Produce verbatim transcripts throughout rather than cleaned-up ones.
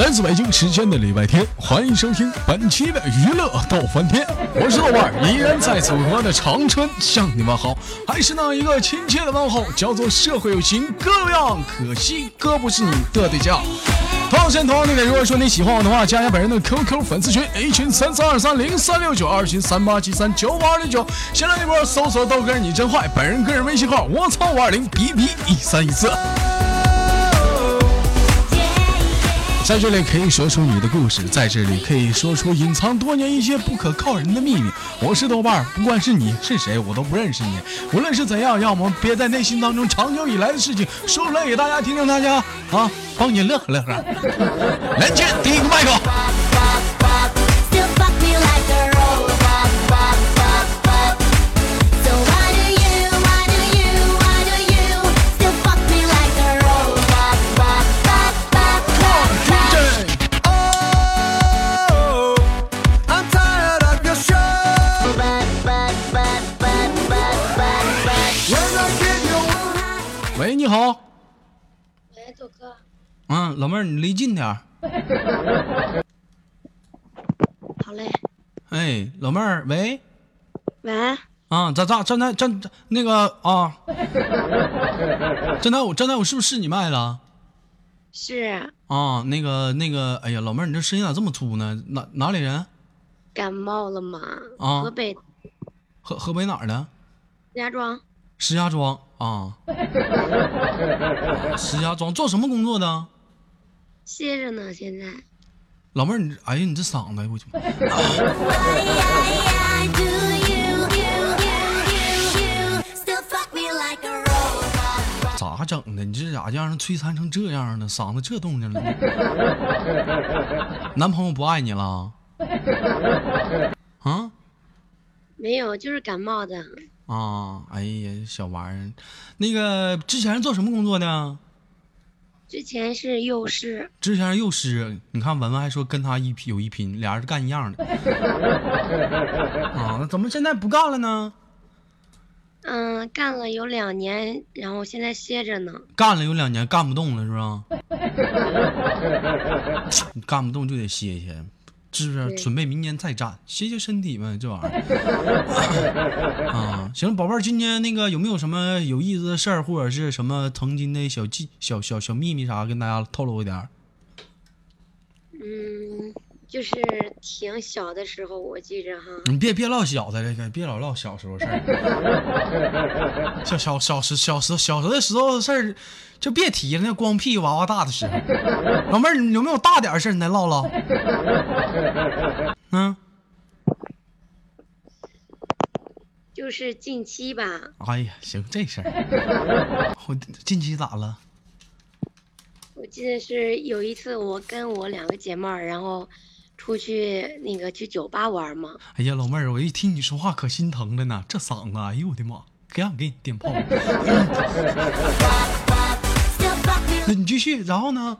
来自北京时间的礼拜天，欢迎收听本期的娱乐逗翻天，我是豆瓣，依然在祖国的长春向你们好，还是那一个亲切的问候，叫做社会有情哥有样，可惜哥不是你的对象。同样时间同样地点，如果说你喜欢我的话，加加本人的 Q Q 粉丝群 A 群三三二三零三六九，二群三八七三九五二零九，先来一波搜索豆哥你真坏，本人个人微信号我操五二零 B B 一三一四。在这里可以说出你的故事，在这里可以说出隐藏多年一些不可告人的秘密。我是豆瓣，不管是你是谁，我都不认识你。无论是怎样，让我们憋在内心当中长久以来的事情说出来给大家听听，大家啊，帮你乐呵乐呵。来接第一个麦克。喂，你好。喂，豆哥。嗯，老妹儿，你离近点儿。好嘞。哎，老妹儿，喂。喂。啊，咱咱站在站那个啊，站在我站在我是不是你麦了？是。啊，那个那个，哎呀，老妹儿，你这声音咋这么粗呢？哪哪里人？感冒了吗？啊，河北。河河北哪儿的？石家庄。石家庄。啊，石家庄做什么工作的？歇着呢，现在。老妹儿，你哎呀，你这嗓子，我去。咋整的？你这咋让人摧残成这样呢？嗓子这动静了。男朋友不爱你了？啊？没有，就是感冒的。啊，哎呀，小玩意儿，那个之前是做什么工作的？之前是幼师。之前是幼师，你看文文还说跟他一有一拼，俩人干一样的。啊，那怎么现在不干了呢？嗯，干了有两年，然后现在歇着呢。干了有两年，干不动了是吧？你干不动就得歇歇。是不是准备明年再战，歇歇身体嘛，这玩意儿。啊，行，宝贝儿，今天那个有没有什么有意思的事儿，或者是什么曾经的小记、小小小秘密啥，跟大家透露一点？嗯，就是挺小的时候，我记着哈。你别别唠小的，这个别老唠小时候事儿。小小小时小时小时的时候的事儿。就别提了，那光屁娃娃大的时候。老妹儿，你有没有大点事儿你再唠唠？嗯，就是近期吧。哎呀，行，这事儿。我近期咋了？我记得是有一次，我跟我两个姐妹儿，然后出去那个去酒吧玩嘛。哎呀，老妹儿，我一听你说话可心疼了呢，这嗓子，哎呦我的妈，可想给你电炮。你继续，然后呢？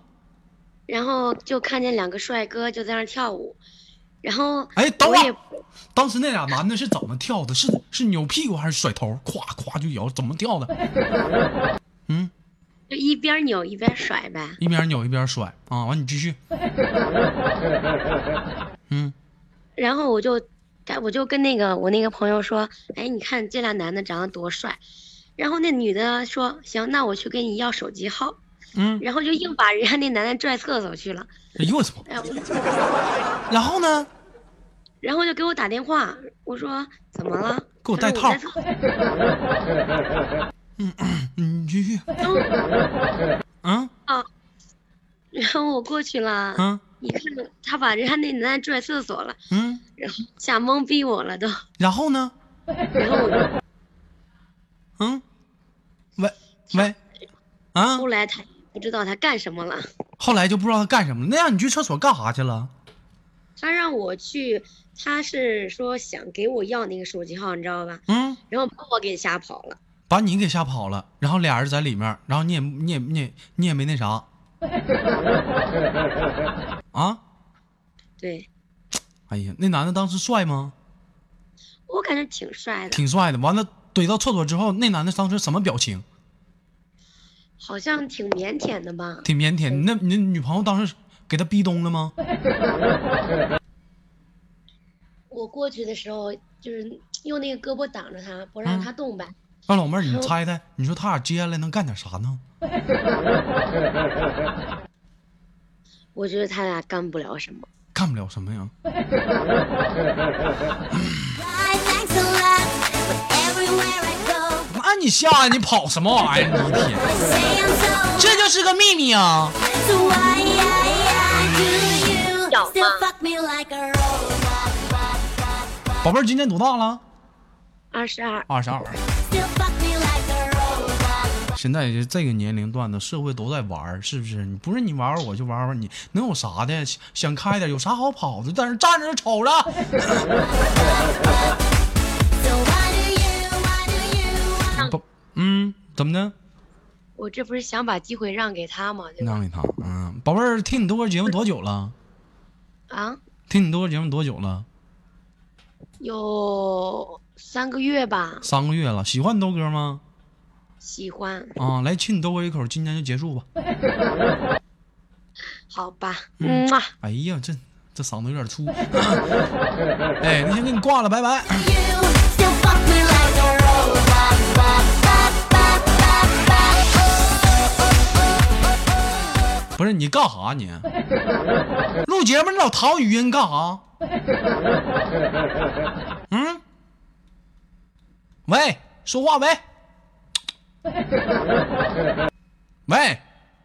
然后就看见两个帅哥就在那跳舞，然后哎，等会儿，当时那俩男的是怎么跳的？是是扭屁股还是甩头？咵咵就摇，怎么跳的？嗯，就一边扭一边甩呗。一边扭一边甩啊！完，你继续。嗯，然后我就，我就跟那个我那个朋友说，哎，你看这俩男的长得多帅。然后那女的说，行，那我去给你要手机号。嗯，然后就硬把人家那男的拽厕所去了。哎呦我操！然后呢？然后就给我打电话，我说怎么了？给我戴套。嗯嗯，你继续。嗯啊，然后我过去了。嗯，你看他把人家那男的拽厕所了。嗯，然后吓懵逼我了都。然后呢？然后我。嗯，喂喂。啊！后来他不知道他干什么了，后来就不知道他干什么了。那让你去厕所干啥去了？他让我去，他是说想给我要那个手机号，你知道吧？嗯。然后把我给吓跑了，把你给吓跑了。然后俩人在里面，然后你也你也你也你也没那啥。啊？对。哎呀，那男的当时帅吗？我感觉挺帅的。挺帅的。完了，怼到厕所之后，那男的当时什么表情？好像挺腼腆的吧？挺腼腆。那你女朋友当时给他逼咚了吗？我过去的时候就是用那个胳膊挡着他，不让他动呗。那、嗯啊、老妹儿，你猜猜，你说他俩接下来能干点啥呢？我觉得他俩干不了什么。干不了什么呀？那你下来你跑什么玩意儿？你一天，这就是个秘密啊！小吗？宝贝儿，今年多大了？二十二。二十二。现在这个年龄段的社会都在玩，是不是？你不是你玩玩我就玩玩你，能有啥的？想开点，有啥好跑的？但是站着瞅着。嗯，怎么的？我这不是想把机会让给他吗？对吧？让给他。嗯，宝贝儿，听你豆哥节目多久了？啊？听你豆哥节目多久了？有三个月吧。三个月了，喜欢豆哥吗？喜欢啊，来亲你兜我一口，今天就结束吧。好吧，嗯啊，哎呀，这这嗓子有点粗。哎，那先给你挂了，拜拜。不是你干啥你？录节目你老淘语音干啥？嗯，喂，说话喂。喂，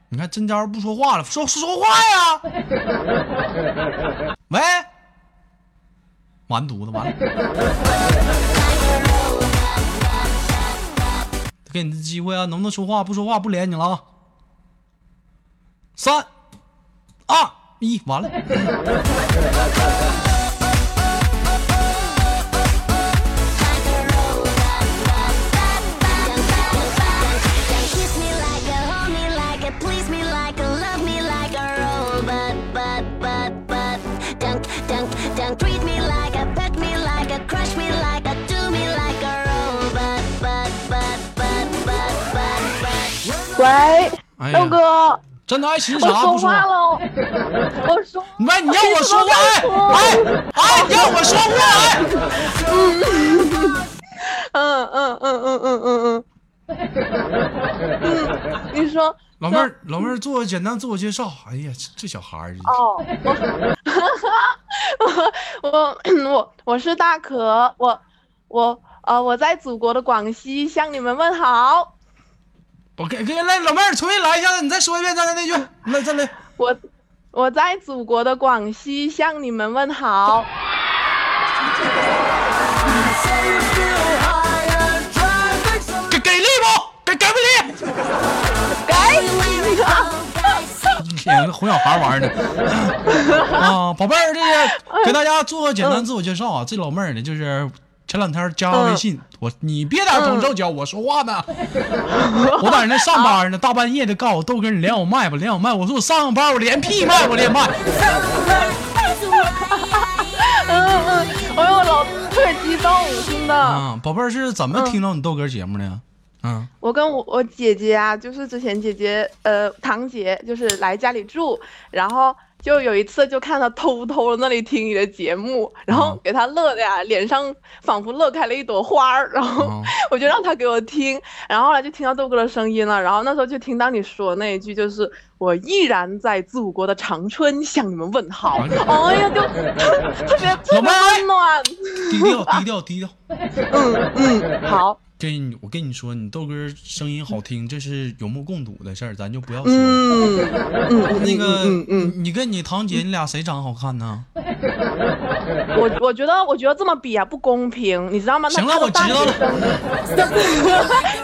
你看真家不说话了，说说话呀！喂，完犊子完了，给你的机会啊，能不能说话？不说话不连你了啊！三、二、一，完了。喂，豆哥，真的爱寻啥不说话喽？我说，你你让我说话，哎哎，你让我说话，嗯嗯嗯嗯嗯嗯嗯，你说，老妹儿，老妹儿做简单自我介绍。哎呀，这小孩儿哦，我我我我是大可，我我呃我在祖国的广西向你们问好。我给给来老妹儿重新来一下，你再说一遍刚才那句，来再来。我我在祖国的广西向你们问好。给给力不？给给不力？给！演个哄小孩玩的啊，宝贝儿，这个给大家做个简单自我介绍啊，这老妹儿呢就是。前两天加微信，嗯、我你别打动手脚，嗯、我说话呢，我在那上班呢，大半夜的告诉我豆哥你连我麦吧，连我麦，我说我上班我连屁麦我连麦，嗯嗯，哎呦老特激动，真的。啊，宝贝儿是怎么听到你豆哥节目的？嗯，我跟我我姐姐啊，就是之前姐姐呃堂姐就是来家里住，然后。就有一次就看他偷偷的那里听你的节目，然后给他乐的呀、啊，脸上仿佛乐开了一朵花儿，然后我就让他给我听，然后后来就听到豆哥的声音了，然后那时候就听到你说那一句就是我依然在祖国的长春向你们问好，哎呀就特别特别温暖，低调低调低调，嗯嗯好。跟我跟你说，你豆哥声音好听，这是有目共睹的事儿，咱就不要说了。嗯、那个，嗯嗯、你跟你堂姐，你俩谁长好看呢？我我觉得，我觉得这么比啊不公平，你知道吗？行了，我知道了。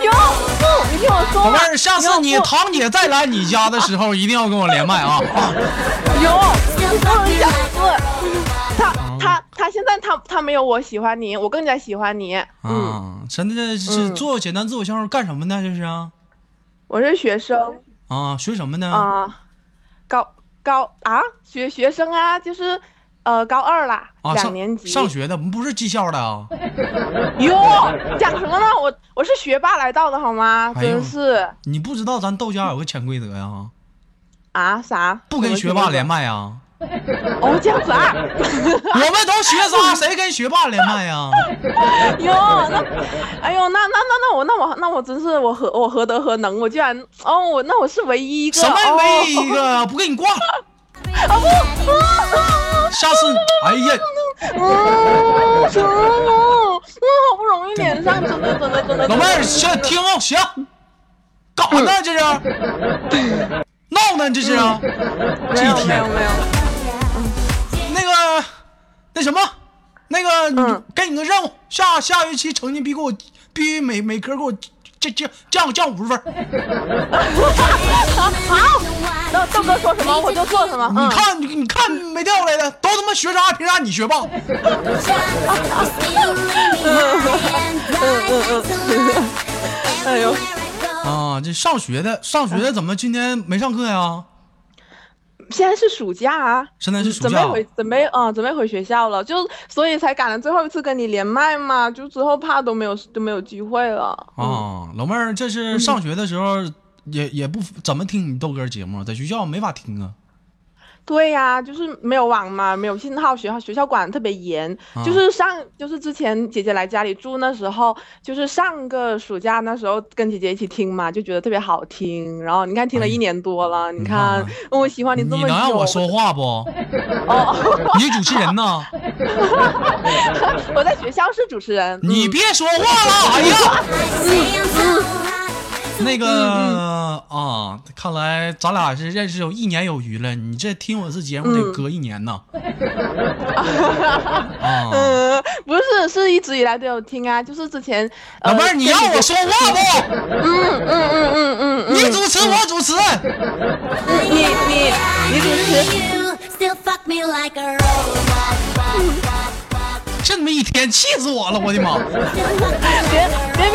哟不，你听我说。宝贝儿，下次你堂姐再来你家的时候，一定要跟我连麦啊！有、啊，下次。他他他现在他他没有我喜欢你，我更加喜欢你。嗯，真的是做简单自我介绍干什么呢？这是啊，我是学生啊，学什么呢？啊，高高啊，学学生啊，就是呃高二啦，两年级上学的，不是技校的啊。哟，讲什么呢？我我是学霸来到的好吗？真是你不知道咱豆家有个潜规则呀。啊啥？不跟学霸连麦啊？哦，这样子啊？我们都学渣，谁跟学霸连麦呀？哟，那，哎呦，那那那那我那我那我真是我何我何德何能，我居然哦我那我是唯一一个什么唯一一个、哦、不给你挂了。啊不，啊下次哎呀，嗯，行了，嗯，好不容易连上，真的真的真的。老妹儿，行，听哦，行，干啥呢这是？闹呢这是啊？这一天。那个，那什么，那个，给你个任务，下下学期成绩必给我，必须每每科给我。这这这样这样五十分，好，那豆哥说什么我就做什么。你看你看没掉来的，都他妈学渣，凭啥你学霸？哎呦，啊，这上学的上学的怎么今天没上课呀？现在是暑假啊，现在是暑假、啊，准备回准备啊、嗯，准备回学校了，就所以才赶了最后一次跟你连麦嘛，就之后怕都没有都没有机会了啊、哦嗯。老妹儿，这是上学的时候、嗯、也也不怎么听你豆哥节目，在学校没法听啊。对呀、啊，就是没有网嘛，没有信号，学校学校管特别严。啊、就是上就是之前姐姐来家里住那时候，就是上个暑假那时候跟姐姐一起听嘛，就觉得特别好听。然后你看听了一年多了，哎、你看、嗯、我喜欢你这么久。你能让我说话不？哦，你是主持人呢？我在学校是主持人。你别说话了，哎呀！嗯嗯那个、嗯、啊，看来咱俩是认识有一年有余了。你这听我这节目得隔一年呢。嗯、啊、嗯，不是，是一直以来都有听啊，就是之前。老妹儿，你让我说话不？嗯嗯嗯嗯嗯。你主持，我主持。你你你主持。这么一天气死我了，我的妈！别别别别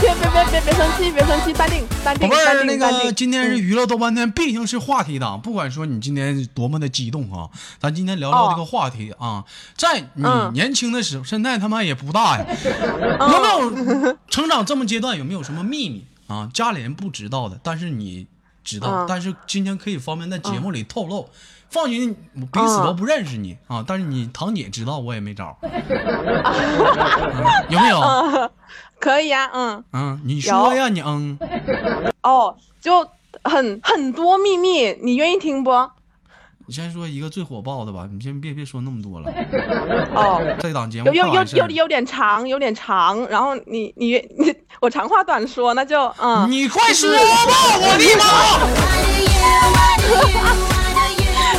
别别别别生气，别生气，淡定淡定。宝贝儿，那个今天是娱乐豆瓣天，毕竟是话题党，不管说你今天多么的激动啊，咱今天聊聊这个话题啊，在你年轻的时候，现在他妈也不大呀，有没有成长这么阶段有没有什么秘密啊？家里人不知道的，但是你知道，但是今天可以方便在节目里透露。放心，我彼此都不认识你、嗯、啊，但是你堂姐知道我也没招、嗯、有没有、嗯、可以啊，嗯嗯，你说呀你嗯哦，就很很多秘密，你愿意听不？你先说一个最火爆的吧，你先别别说那么多了。哦，这档节目有有有有点长，有点长，然后你你你我长话短说，那就嗯，你快说吧，我的妈！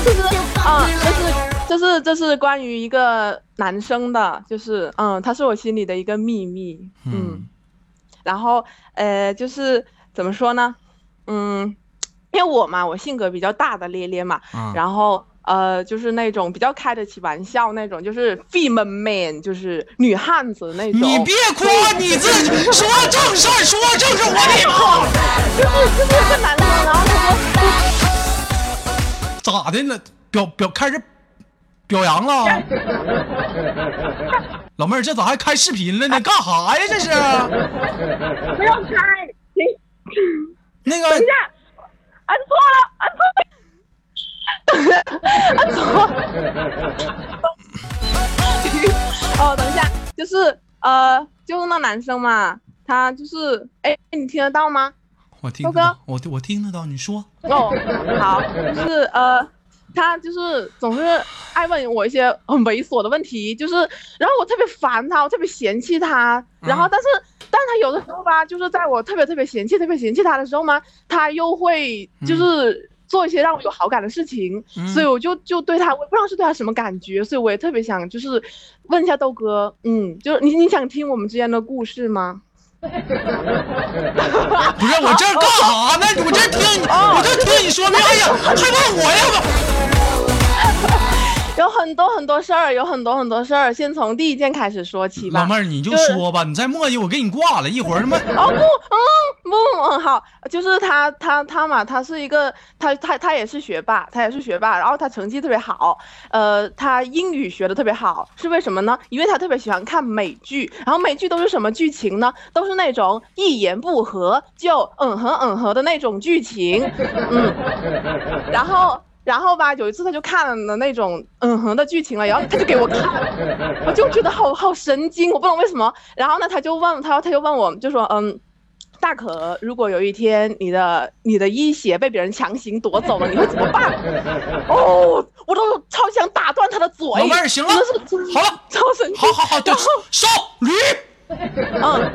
就是啊、嗯，这是这是这是关于一个男生的，就是嗯，他是我心里的一个秘密，嗯，嗯然后呃，就是怎么说呢，嗯，因为我嘛，我性格比较大大咧咧嘛，嗯、然后呃，就是那种比较开得起玩笑那种，就是 female man， 就是女汉子那种。你别夸你自己，说正事儿，说正事儿，我的妈！就是就是一个男生，然后他说。咋的了？表表开始表扬了，老妹儿，这咋还开视频了呢？干啥呀？这是不要开，那个，按错了，按错，按错。哦，等一下，就是呃，就是那男生嘛，他就是，哎，你听得到吗？我听得到，我我听得到，你说哦，好，就是呃，他就是总是爱问我一些很猥琐的问题，就是，然后我特别烦他，我特别嫌弃他，然后但是，嗯、但他有的时候吧，就是在我特别特别嫌弃、特别嫌弃他的时候嘛，他又会就是做一些让我有好感的事情，嗯、所以我就就对他，我不知道是对他什么感觉，所以我也特别想就是问一下豆哥，嗯，就是你你想听我们之间的故事吗？不是我这干啥呢？我这听你，我这听你说明，哎呀，还问我呀？有很多很多事儿，有很多很多事儿，先从第一件开始说起吧。老妹儿，你就说吧，你再磨叽，我给你挂了一会儿他妈。哦不，嗯不，嗯好，就是他他他嘛，他是一个他他他也是学霸，他也是学霸，然后他成绩特别好，呃，他英语学的特别好，是为什么呢？因为他特别喜欢看美剧，然后美剧都是什么剧情呢？都是那种一言不合就嗯哼嗯哼的那种剧情，嗯，然后。然后吧，有一次他就看了那种嗯哼的剧情了，然后他就给我看，我就觉得好好神经，我不懂为什么。然后呢，他就问他，他就问我，就说嗯，大可，如果有一天你的你的医鞋被别人强行夺走了，你会怎么办？哦，我都超想打断他的嘴。老妹儿，行了，好了，超神经，好好好，对，收驴。嗯。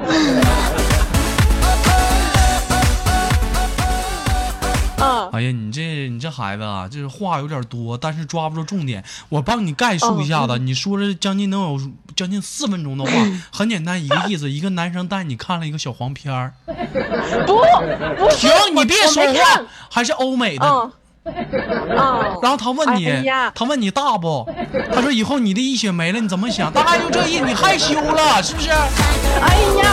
嗯、哎呀，你这你这孩子啊，这话有点多，但是抓不住重点。我帮你概述一下子，嗯、你说这将近能有将近四分钟的话，很简单一个意思，一个男生带你看了一个小黄片儿。不，不行，你别说话，还是欧美的。嗯哦、然后他问你、哎、他问你大不，他说以后你的一血没了你怎么想，大就这意你害羞了是不是？哎呀，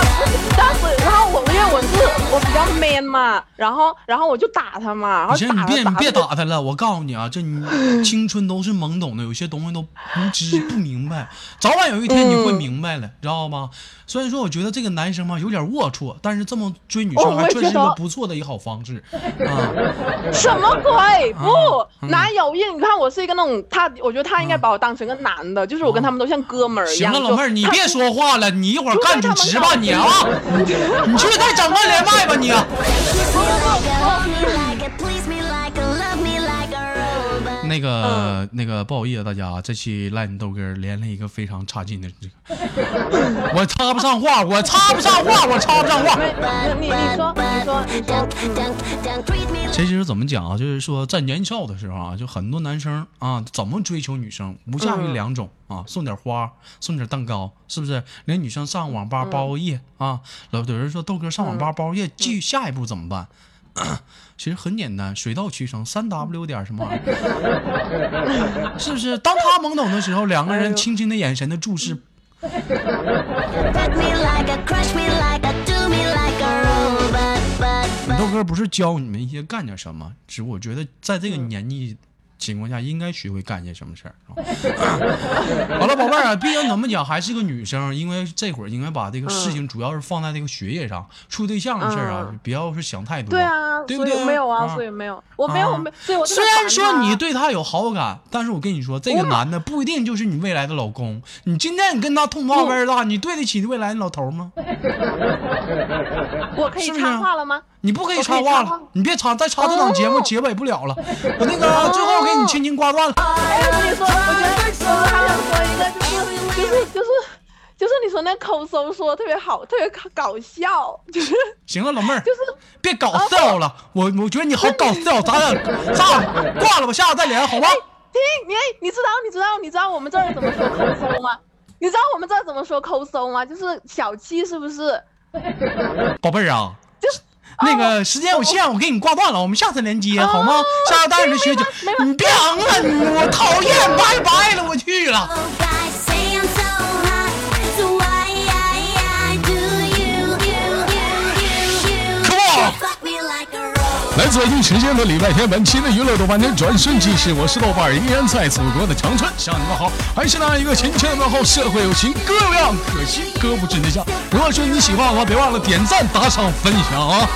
但是然后我因为我是我比较 man 嘛，然后然后我就打他嘛，然后打你别打你别打他了，我告诉你啊，这你青春都是懵懂的，有些东西都无知不明白，早晚有一天你会明白了、嗯、知道吗？虽然说我觉得这个男生嘛有点龌龊，但是这么追女生还确实是个不错的一好方式、哦、啊。什么鬼？不、啊嗯、哪有硬？你看我是一个那种他，我觉得他应该把我当成个男的，啊、就是我跟他们都像哥们儿一样。行了，老妹儿，你别说话了，你一会儿干主持吧你啊！你去再整个连麦吧你、啊。那个、嗯、那个，不好意思大家，这期赖你豆哥连了一个非常差劲的这个，我插不上话，我插不上话，我插不上话。你你说你说你说，其实怎么讲啊？就是说在年少的时候啊，就很多男生啊，怎么追求女生，无下于两种、嗯、啊，送点花，送点蛋糕，是不是？连女生上网吧包个夜、嗯、啊，老有人说豆哥上网吧包夜，继续下一步怎么办？其实很简单，水到渠成，三 W 点什么玩意儿，是不是？当他懵懂的时候，两个人轻轻的眼神的注视，你豆哥不是教你们一些干点什么，只我觉得在这个年纪情况下应该学会干些什么事儿。好了，宝贝儿啊，毕竟怎么讲还是个女生，因为这会儿应该把这个事情主要是放在这个学业上，处、嗯、对象的事儿啊，不要是想太多。对啊，对不对？所以没有啊，啊所以没有，我没有，我没，所以我虽然说你对他有好感，但是我跟你说，这个男的不一定就是你未来的老公。你今天你跟他痛抱边大，你对得起未来的老头吗？我可以插话了吗？你不可以插话了，你别插，再插这档节目结尾不了了。我那个、啊、最后给你轻轻挂断了。哎，我跟你说，我觉得我还想说一个，就是就是就是就是你说那口搜说特别好，特别搞笑，就是。行了，老妹儿，就是别搞笑了，啊、我我觉得你好搞笑，咱俩咱俩挂了吧，下次再连好吗？听你你知道你知道你知道我们这儿怎么说口搜吗？你知道我们这儿怎么说口搜吗？就是小七是不是？宝贝儿啊。那个时间有限、哦，我给你挂断了，我们下次连接、哦、好吗？下次带你学姐，你别昂了，我讨厌，拜拜了，我去了。来自北京时间的礼拜天，本期的娱乐豆瓣天转瞬即逝，我是豆瓣，依然在祖国的长春向你们好，还是那一个亲切的问候，社会有情哥有样，可惜哥不知内向。如果说你喜欢我，别忘了点赞、打赏、分享啊！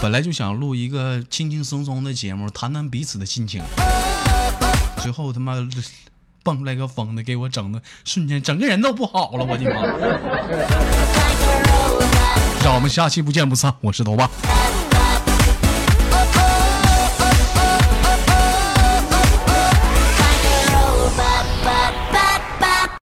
本来就想录一个轻轻松松的节目，谈谈彼此的心情，最后他妈蹦出来个疯的，给我整的瞬间整个人都不好了，我的妈！让我们下期不见不散，我是豆爸。